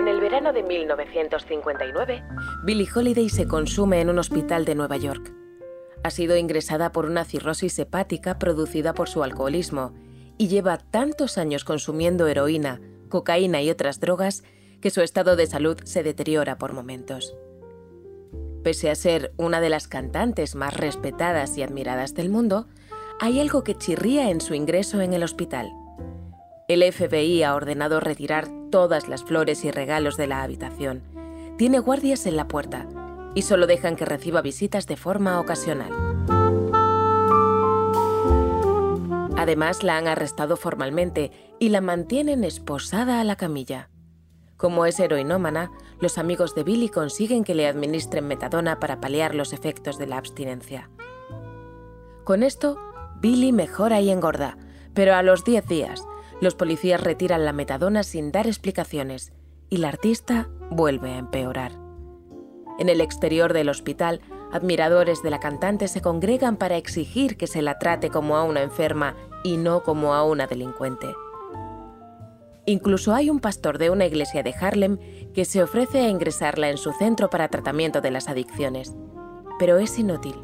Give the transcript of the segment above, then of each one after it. En el verano de 1959, Billie Holiday se consume en un hospital de Nueva York. Ha sido ingresada por una cirrosis hepática producida por su alcoholismo y lleva tantos años consumiendo heroína, cocaína y otras drogas que su estado de salud se deteriora por momentos. Pese a ser una de las cantantes más respetadas y admiradas del mundo, hay algo que chirría en su ingreso en el hospital. El FBI ha ordenado retirar todas las flores y regalos de la habitación. Tiene guardias en la puerta y solo dejan que reciba visitas de forma ocasional. Además, la han arrestado formalmente y la mantienen esposada a la camilla. Como es heroinómana, los amigos de Billie consiguen que le administren metadona para paliar los efectos de la abstinencia. Con esto, Billie mejora y engorda, pero a los 10 días, los policías retiran la metadona sin dar explicaciones y la artista vuelve a empeorar. En el exterior del hospital, admiradores de la cantante se congregan para exigir que se la trate como a una enferma y no como a una delincuente. Incluso hay un pastor de una iglesia de Harlem que se ofrece a ingresarla en su centro para tratamiento de las adicciones. Pero es inútil.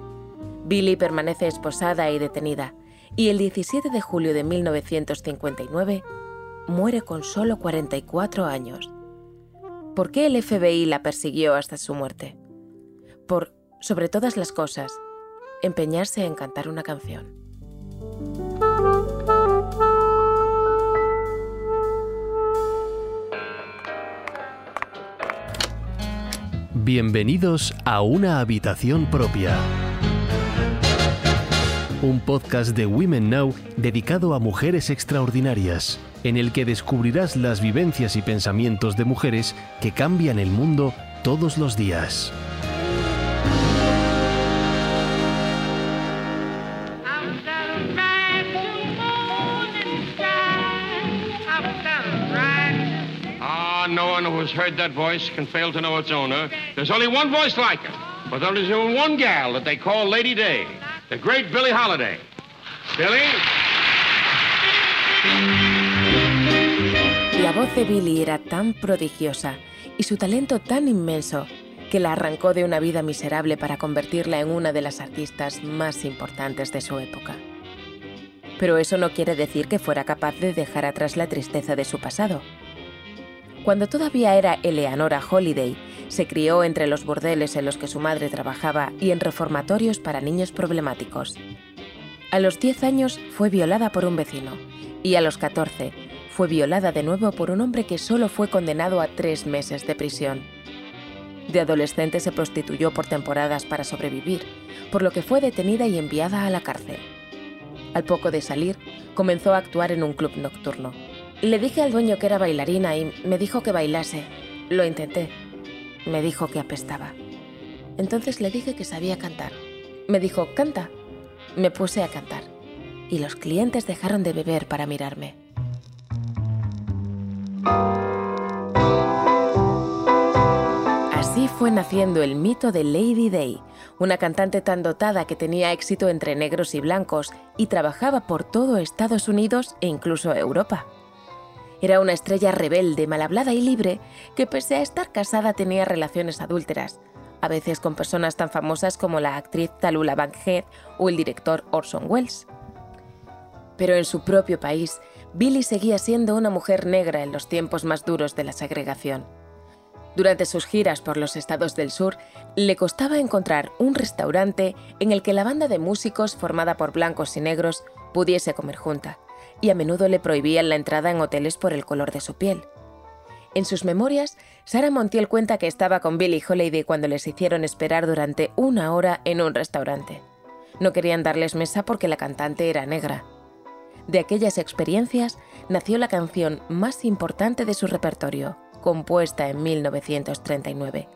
Billie permanece esposada y detenida. Y el 17 de julio de 1959 muere con solo 44 años. ¿Por qué el FBI la persiguió hasta su muerte? Por, sobre todas las cosas, empeñarse en cantar una canción. Bienvenidos a Una Habitación Propia. Un podcast de Women Now dedicado a mujeres extraordinarias, en el que descubrirás las vivencias y pensamientos de mujeres que cambian el mundo todos los días. No one who has heard that voice can fail to know its owner. There's only one voice like it, but there is only one gal that they call Lady Day. The great Billie Holiday. Billie. La voz de Billie era tan prodigiosa y su talento tan inmenso que la arrancó de una vida miserable para convertirla en una de las artistas más importantes de su época. Pero eso no quiere decir que fuera capaz de dejar atrás la tristeza de su pasado. Cuando todavía era Eleanora Holiday, se crió entre los burdeles en los que su madre trabajaba y en reformatorios para niños problemáticos. A los 10 años fue violada por un vecino y a los 14 fue violada de nuevo por un hombre que solo fue condenado a 3 meses de prisión. De adolescente se prostituyó por temporadas para sobrevivir, por lo que fue detenida y enviada a la cárcel. Al poco de salir, comenzó a actuar en un club nocturno. Le dije al dueño que era bailarina y me dijo que bailase. Lo intenté. Me dijo que apestaba. Entonces le dije que sabía cantar. Me dijo, canta. Me puse a cantar. Y los clientes dejaron de beber para mirarme. Así fue naciendo el mito de Lady Day, una cantante tan dotada que tenía éxito entre negros y blancos y trabajaba por todo Estados Unidos e incluso Europa. Era una estrella rebelde, malhablada y libre, que pese a estar casada tenía relaciones adúlteras, a veces con personas tan famosas como la actriz Tallulah Bankhead o el director Orson Welles. Pero en su propio país, Billie seguía siendo una mujer negra en los tiempos más duros de la segregación. Durante sus giras por los estados del sur, le costaba encontrar un restaurante en el que la banda de músicos formada por blancos y negros pudiese comer junta, y a menudo le prohibían la entrada en hoteles por el color de su piel. En sus memorias, Sara Montiel cuenta que estaba con Billie Holiday cuando les hicieron esperar durante 1 hora en un restaurante. No querían darles mesa porque la cantante era negra. De aquellas experiencias nació la canción más importante de su repertorio, compuesta en 1939.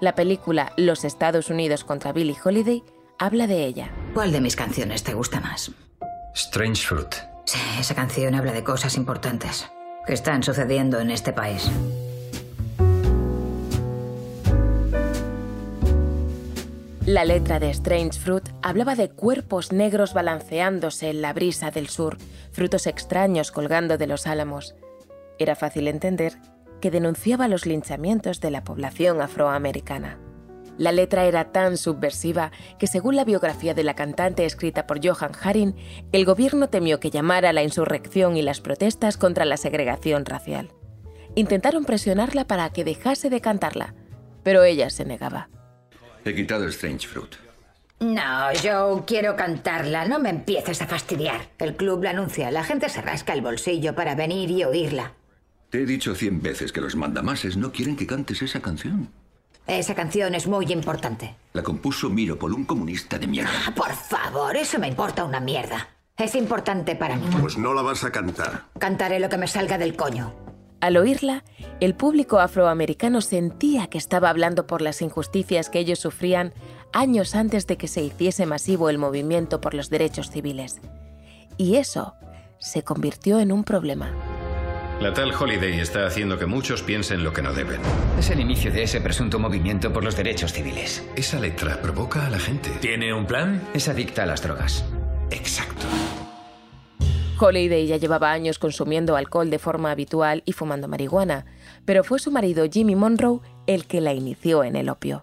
La película Los Estados Unidos contra Billie Holiday habla de ella. ¿Cuál de mis canciones te gusta más? Strange Fruit. Sí, esa canción habla de cosas importantes que están sucediendo en este país. La letra de Strange Fruit hablaba de cuerpos negros balanceándose en la brisa del sur, frutos extraños colgando de los álamos. Era fácil entender que denunciaba los linchamientos de la población afroamericana. La letra era tan subversiva que, según la biografía de la cantante escrita por Johan Harin, el gobierno temió que llamara a la insurrección y las protestas contra la segregación racial. Intentaron presionarla para que dejase de cantarla, pero ella se negaba. He quitado Strange Fruit. No, yo quiero cantarla, no me empieces a fastidiar. El club la anuncia, la gente se rasca el bolsillo para venir y oírla. Te he dicho 100 veces que los mandamases no quieren que cantes esa canción. Esa canción es muy importante. La compuso Miropol, un comunista de mierda. Ah, por favor, eso me importa una mierda. Es importante para mí. Pues no la vas a cantar. Cantaré lo que me salga del coño. Al oírla, el público afroamericano sentía que estaba hablando por las injusticias que ellos sufrían años antes de que se hiciese masivo el movimiento por los derechos civiles. Y eso se convirtió en un problema. La tal Holiday está haciendo que muchos piensen lo que no deben. Es el inicio de ese presunto movimiento por los derechos civiles. Esa letra provoca a la gente. ¿Tiene un plan? Es adicta a las drogas. Exacto. Holiday ya llevaba años consumiendo alcohol de forma habitual y fumando marihuana, pero fue su marido Jimmy Monroe el que la inició en el opio.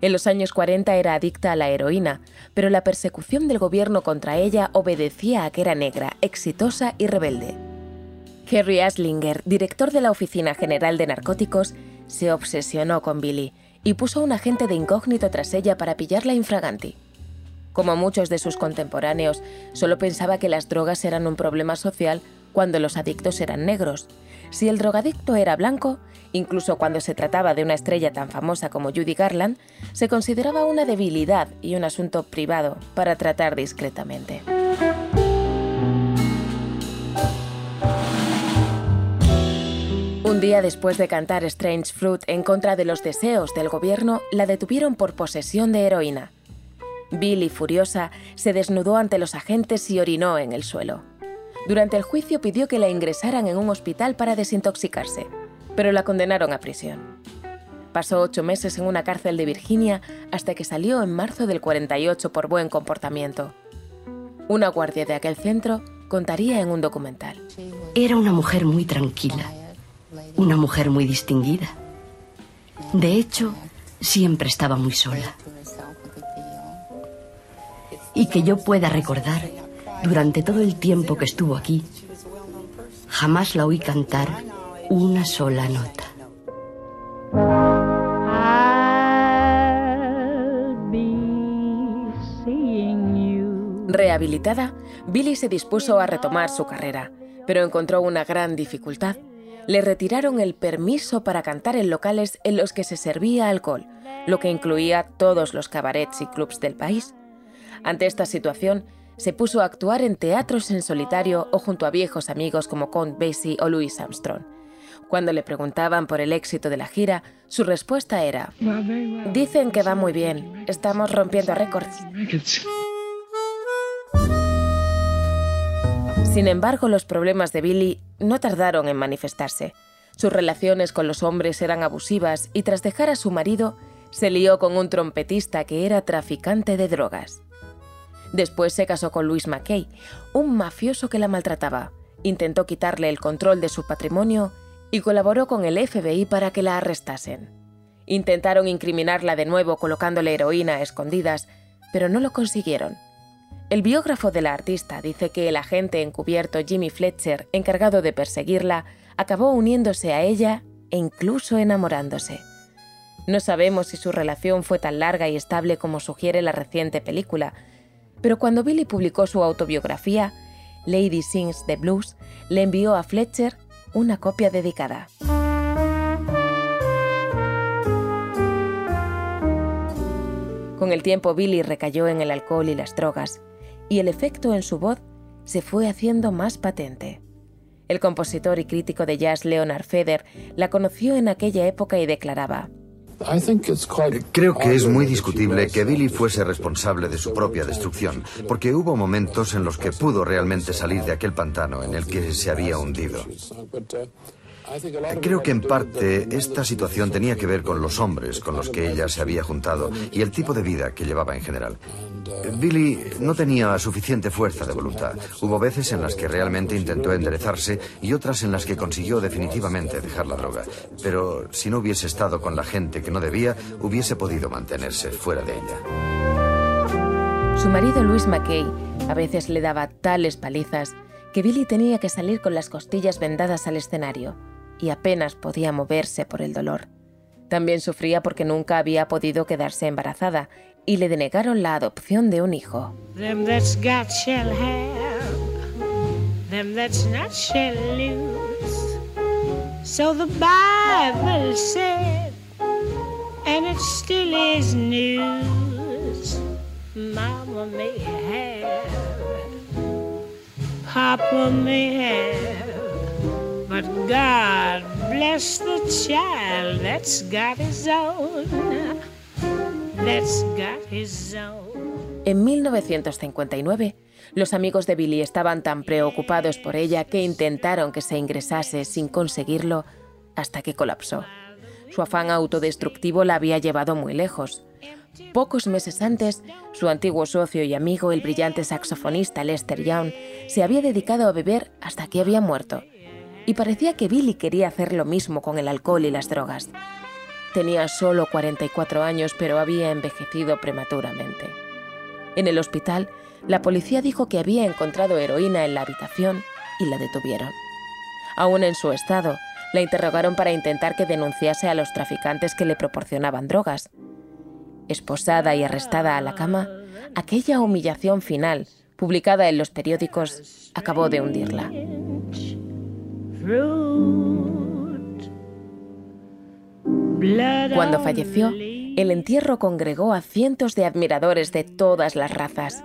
En los años 40 era adicta a la heroína, pero la persecución del gobierno contra ella obedecía a que era negra, exitosa y rebelde. Henry Aslinger, director de la Oficina General de Narcóticos, se obsesionó con Billie y puso a un agente de incógnito tras ella para pillarla infraganti. Como muchos de sus contemporáneos, solo pensaba que las drogas eran un problema social cuando los adictos eran negros. Si el drogadicto era blanco, incluso cuando se trataba de una estrella tan famosa como Judy Garland, se consideraba una debilidad y un asunto privado para tratar discretamente. Un día después de cantar Strange Fruit en contra de los deseos del gobierno, la detuvieron por posesión de heroína. Billie, furiosa, se desnudó ante los agentes y orinó en el suelo. Durante el juicio pidió que la ingresaran en un hospital para desintoxicarse, pero la condenaron a prisión. Pasó 8 meses en una cárcel de Virginia hasta que salió en marzo del 48 por buen comportamiento. Una guardia de aquel centro contaría en un documental. Era una mujer muy tranquila. Una mujer muy distinguida. De hecho, siempre estaba muy sola. Y que yo pueda recordar, durante todo el tiempo que estuvo aquí, jamás la oí cantar una sola nota. Rehabilitada, Billie se dispuso a retomar su carrera, pero encontró una gran dificultad. Le retiraron el permiso para cantar en locales en los que se servía alcohol, lo que incluía todos los cabarets y clubs del país. Ante esta situación, se puso a actuar en teatros en solitario o junto a viejos amigos como Count Basie o Louis Armstrong. Cuando le preguntaban por el éxito de la gira, su respuesta era: "Dicen que va muy bien, estamos rompiendo récords". Sin embargo, los problemas de Billie no tardaron en manifestarse. Sus relaciones con los hombres eran abusivas y tras dejar a su marido, se lió con un trompetista que era traficante de drogas. Después se casó con Luis McKay, un mafioso que la maltrataba, intentó quitarle el control de su patrimonio y colaboró con el FBI para que la arrestasen. Intentaron incriminarla de nuevo colocándole heroína a escondidas, pero no lo consiguieron. El biógrafo de la artista dice que el agente encubierto Jimmy Fletcher, encargado de perseguirla, acabó uniéndose a ella e incluso enamorándose. No sabemos si su relación fue tan larga y estable como sugiere la reciente película, pero cuando Billie publicó su autobiografía, Lady Sings the Blues, le envió a Fletcher una copia dedicada. Con el tiempo, Billie recayó en el alcohol y las drogas, y el efecto en su voz se fue haciendo más patente. El compositor y crítico de jazz Leonard Feather la conoció en aquella época y declaraba: "Creo que es muy discutible que Billie fuese responsable de su propia destrucción, porque hubo momentos en los que pudo realmente salir de aquel pantano en el que se había hundido. Creo que en parte esta situación tenía que ver con los hombres con los que ella se había juntado y el tipo de vida que llevaba en general. Billie no tenía suficiente fuerza de voluntad. Hubo veces en las que realmente intentó enderezarse y otras en las que consiguió definitivamente dejar la droga. Pero si no hubiese estado con la gente que no debía, hubiese podido mantenerse fuera de ella. Su marido Luis McKay a veces le daba tales palizas que Billie tenía que salir con las costillas vendadas al escenario y apenas podía moverse por el dolor. También sufría porque nunca había podido quedarse embarazada y le denegaron la adopción de un hijo. Papa may have, but God bless the child that's got his own, that's got his own. En 1959, los amigos de Billie estaban tan preocupados por ella que intentaron que se ingresase sin conseguirlo hasta que colapsó. Su afán autodestructivo la había llevado muy lejos. Pocos meses antes, su antiguo socio y amigo, el brillante saxofonista Lester Young, se había dedicado a beber hasta que había muerto. Y parecía que Billie quería hacer lo mismo con el alcohol y las drogas. Tenía solo 44 años, pero había envejecido prematuramente. En el hospital, la policía dijo que había encontrado heroína en la habitación y la detuvieron. Aún en su estado, la interrogaron para intentar que denunciase a los traficantes que le proporcionaban drogas. Esposada y arrestada a la cama, aquella humillación final, publicada en los periódicos, acabó de hundirla. Cuando falleció, el entierro congregó a cientos de admiradores de todas las razas.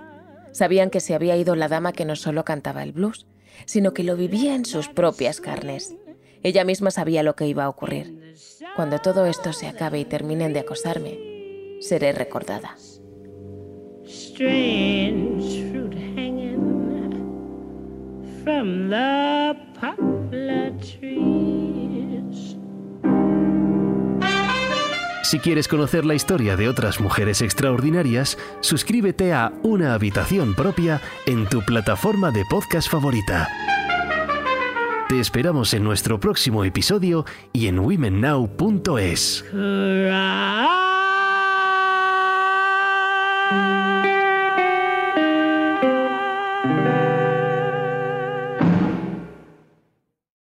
Sabían que se había ido la dama que no solo cantaba el blues, sino que lo vivía en sus propias carnes. Ella misma sabía lo que iba a ocurrir. Cuando todo esto se acabe y terminen de acosarme, seré recordada. Strange fruit hanging from the poplar trees. Si quieres conocer la historia de otras mujeres extraordinarias, suscríbete a Una Habitación Propia en tu plataforma de podcast favorita. Te esperamos en nuestro próximo episodio y en womennow.es.